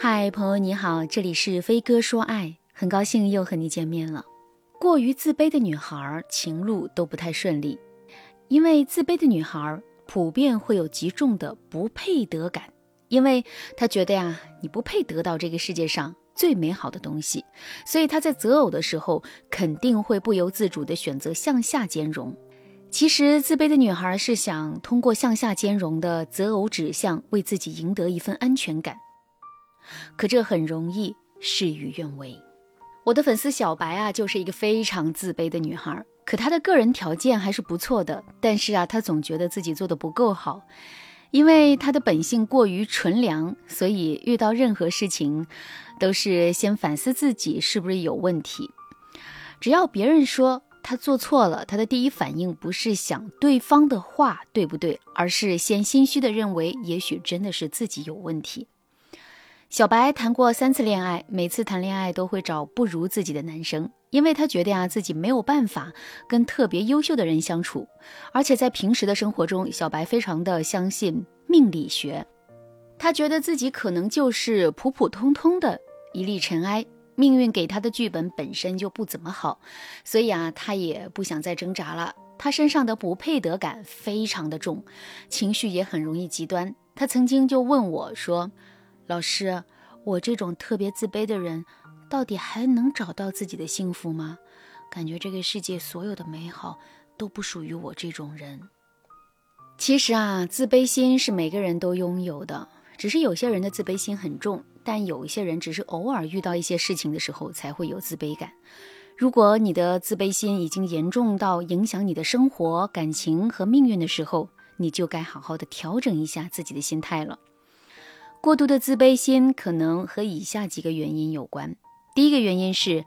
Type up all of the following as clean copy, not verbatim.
嗨，朋友你好，这里是飞哥说爱，很高兴又和你见面了。过于自卑的女孩情路都不太顺利，因为自卑的女孩普遍会有极重的不配得感，因为她觉得呀，你不配得到这个世界上最美好的东西，所以她在择偶的时候肯定会不由自主地选择向下兼容。其实自卑的女孩是想通过向下兼容的择偶指向为自己赢得一份安全感，可这很容易事与愿违。我的粉丝小白啊，就是一个非常自卑的女孩，可她的个人条件还是不错的，但是啊，她总觉得自己做的不够好。因为她的本性过于纯良，所以遇到任何事情都是先反思自己是不是有问题。只要别人说她做错了，她的第一反应不是想对方的话对不对，而是先心虚的认为也许真的是自己有问题。小白谈过3次恋爱，每次谈恋爱都会找不如自己的男生，因为他觉得自己没有办法跟特别优秀的人相处。而且在平时的生活中，小白非常的相信命理学，他觉得自己可能就是普普通通的一粒尘埃，命运给他的剧本本身就不怎么好，所以他也不想再挣扎了。他身上的不配得感非常的重，情绪也很容易极端。他曾经就问我说，老师，我这种特别自卑的人到底还能找到自己的幸福吗？感觉这个世界所有的美好都不属于我这种人。其实自卑心是每个人都拥有的，只是有些人的自卑心很重，但有一些人只是偶尔遇到一些事情的时候才会有自卑感。如果你的自卑心已经严重到影响你的生活、感情和命运的时候，你就该好好的调整一下自己的心态了。过度的自卑心可能和以下几个原因有关。第一个原因是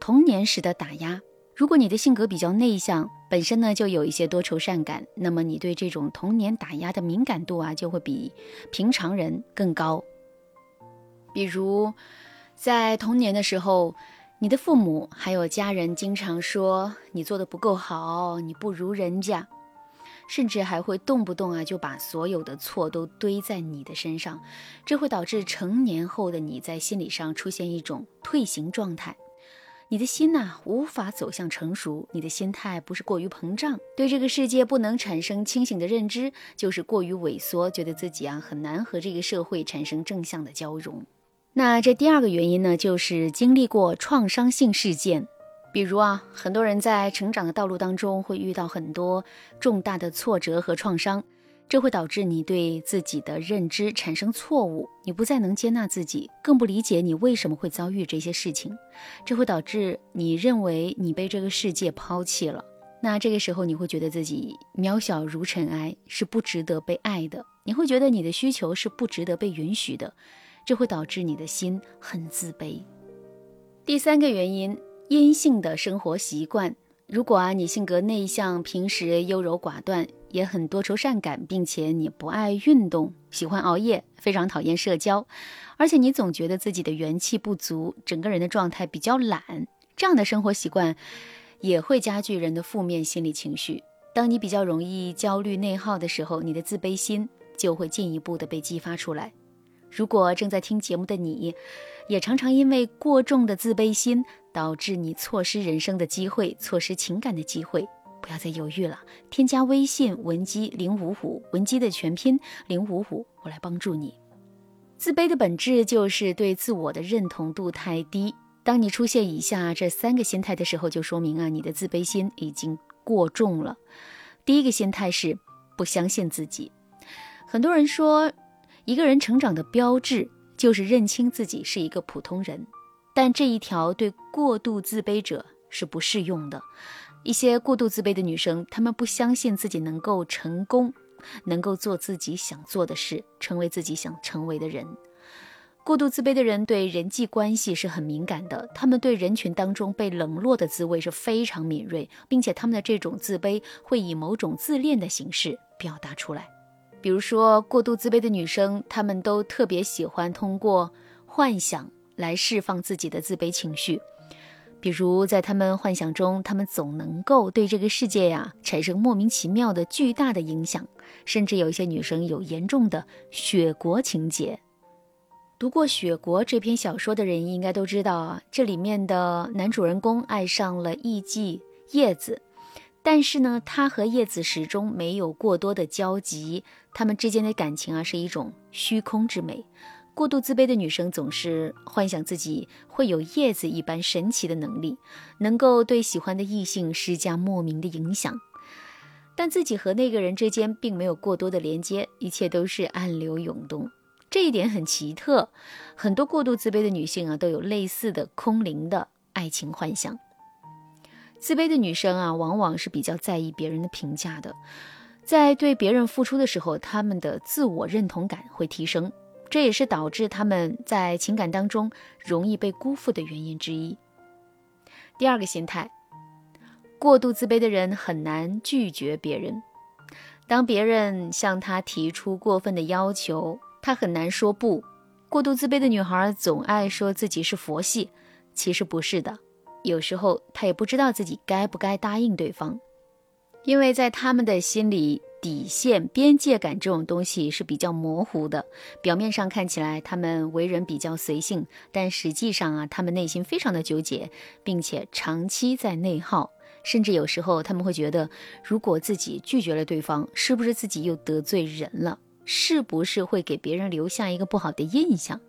童年时的打压。如果你的性格比较内向，本身呢就有一些多愁善感，那么你对这种童年打压的敏感度就会比平常人更高。比如在童年的时候，你的父母还有家人经常说你做得不够好，你不如人家，甚至还会动不动就把所有的错都堆在你的身上，这会导致成年后的你在心理上出现一种退行状态。你的心无法走向成熟，你的心态不是过于膨胀，对这个世界不能产生清醒的认知，就是过于萎缩，觉得自己很难和这个社会产生正向的交融。那这第二个原因呢，就是经历过创伤性事件。比如很多人在成长的道路当中会遇到很多重大的挫折和创伤，这会导致你对自己的认知产生错误，你不再能接纳自己，更不理解你为什么会遭遇这些事情，这会导致你认为你被这个世界抛弃了。那这个时候你会觉得自己渺小如尘埃，是不值得被爱的，你会觉得你的需求是不值得被允许的，这会导致你的心很自卑。第三个原因，阴性的生活习惯。如果你性格内向，平时优柔寡断，也很多愁善感，并且你不爱运动，喜欢熬夜，非常讨厌社交，而且你总觉得自己的元气不足，整个人的状态比较懒，这样的生活习惯也会加剧人的负面心理情绪。当你比较容易焦虑内耗的时候，你的自卑心就会进一步的被激发出来。如果正在听节目的你，也常常因为过重的自卑心导致你错失人生的机会，错失情感的机会，不要再犹豫了，添加微信文姬055，文姬的全拼055，我来帮助你。自卑的本质就是对自我的认同度太低，当你出现以下这3个心态的时候，就说明你的自卑心已经过重了。第一个心态是不相信自己。很多人说一个人成长的标志就是认清自己是一个普通人，但这一条对过度自卑者是不适用的。一些过度自卑的女生，她们不相信自己能够成功，能够做自己想做的事，成为自己想成为的人。过度自卑的人对人际关系是很敏感的，他们对人群当中被冷落的滋味是非常敏锐，并且他们的这种自卑会以某种自恋的形式表达出来。比如说，过度自卑的女生，她们都特别喜欢通过幻想来释放自己的自卑情绪。比如在她们幻想中，她们总能够对这个世界产生莫名其妙的巨大的影响，甚至有一些女生有严重的雪国情节。读过《雪国》这篇小说的人应该都知道啊，这里面的男主人公爱上了艺妓叶子，但是呢，他和叶子始终没有过多的交集，他们之间的感情啊是一种虚空之美。过度自卑的女生总是幻想自己会有叶子一般神奇的能力，能够对喜欢的异性施加莫名的影响，但自己和那个人之间并没有过多的连接，一切都是暗流涌动。这一点很奇特，很多过度自卑的女性啊都有类似的空灵的爱情幻想。自卑的女生啊往往是比较在意别人的评价的，在对别人付出的时候，她们的自我认同感会提升，这也是导致他们在情感当中容易被辜负的原因之一。第二个心态，过度自卑的人很难拒绝别人。当别人向他提出过分的要求，他很难说不。过度自卑的女孩总爱说自己是佛系，其实不是的，有时候她也不知道自己该不该答应对方，因为在他们的心里，底线、边界感这种东西是比较模糊的，表面上看起来他们为人比较随性，但实际上啊，他们内心非常的纠结，并且长期在内耗，甚至有时候他们会觉得，如果自己拒绝了对方，是不是自己又得罪人了？是不是会给别人留下一个不好的印象？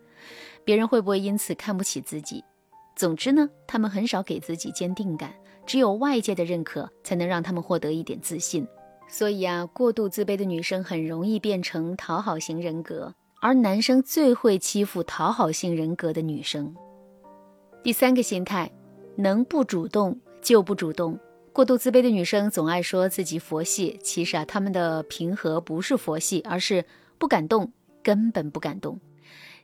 别人会不会因此看不起自己？总之呢，他们很少给自己坚定感，只有外界的认可才能让他们获得一点自信。所以啊，过度自卑的女生很容易变成讨好型人格，而男生最会欺负讨好型人格的女生。第三个心态，能不主动就不主动。过度自卑的女生总爱说自己佛系，其实啊，她们的平和不是佛系，而是不敢动，根本不敢动。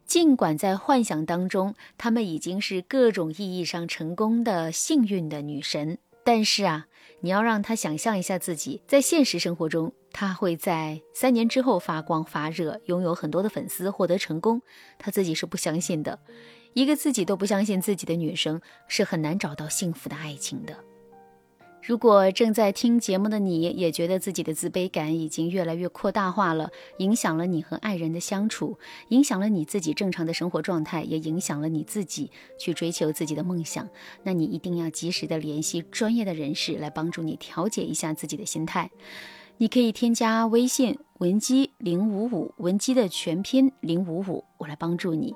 尽管在幻想当中，她们已经是各种意义上成功的幸运的女神，但是啊，你要让她想象一下自己在现实生活中，她会在3年之后发光发热，拥有很多的粉丝，获得成功，她自己是不相信的。一个自己都不相信自己的女生，是很难找到幸福的爱情的。如果正在听节目的你也觉得自己的自卑感已经越来越扩大化了，影响了你和爱人的相处，影响了你自己正常的生活状态，也影响了你自己去追求自己的梦想，那你一定要及时的联系专业的人士来帮助你调节一下自己的心态。你可以添加微信文姬055，文姬的全拼055，我来帮助你。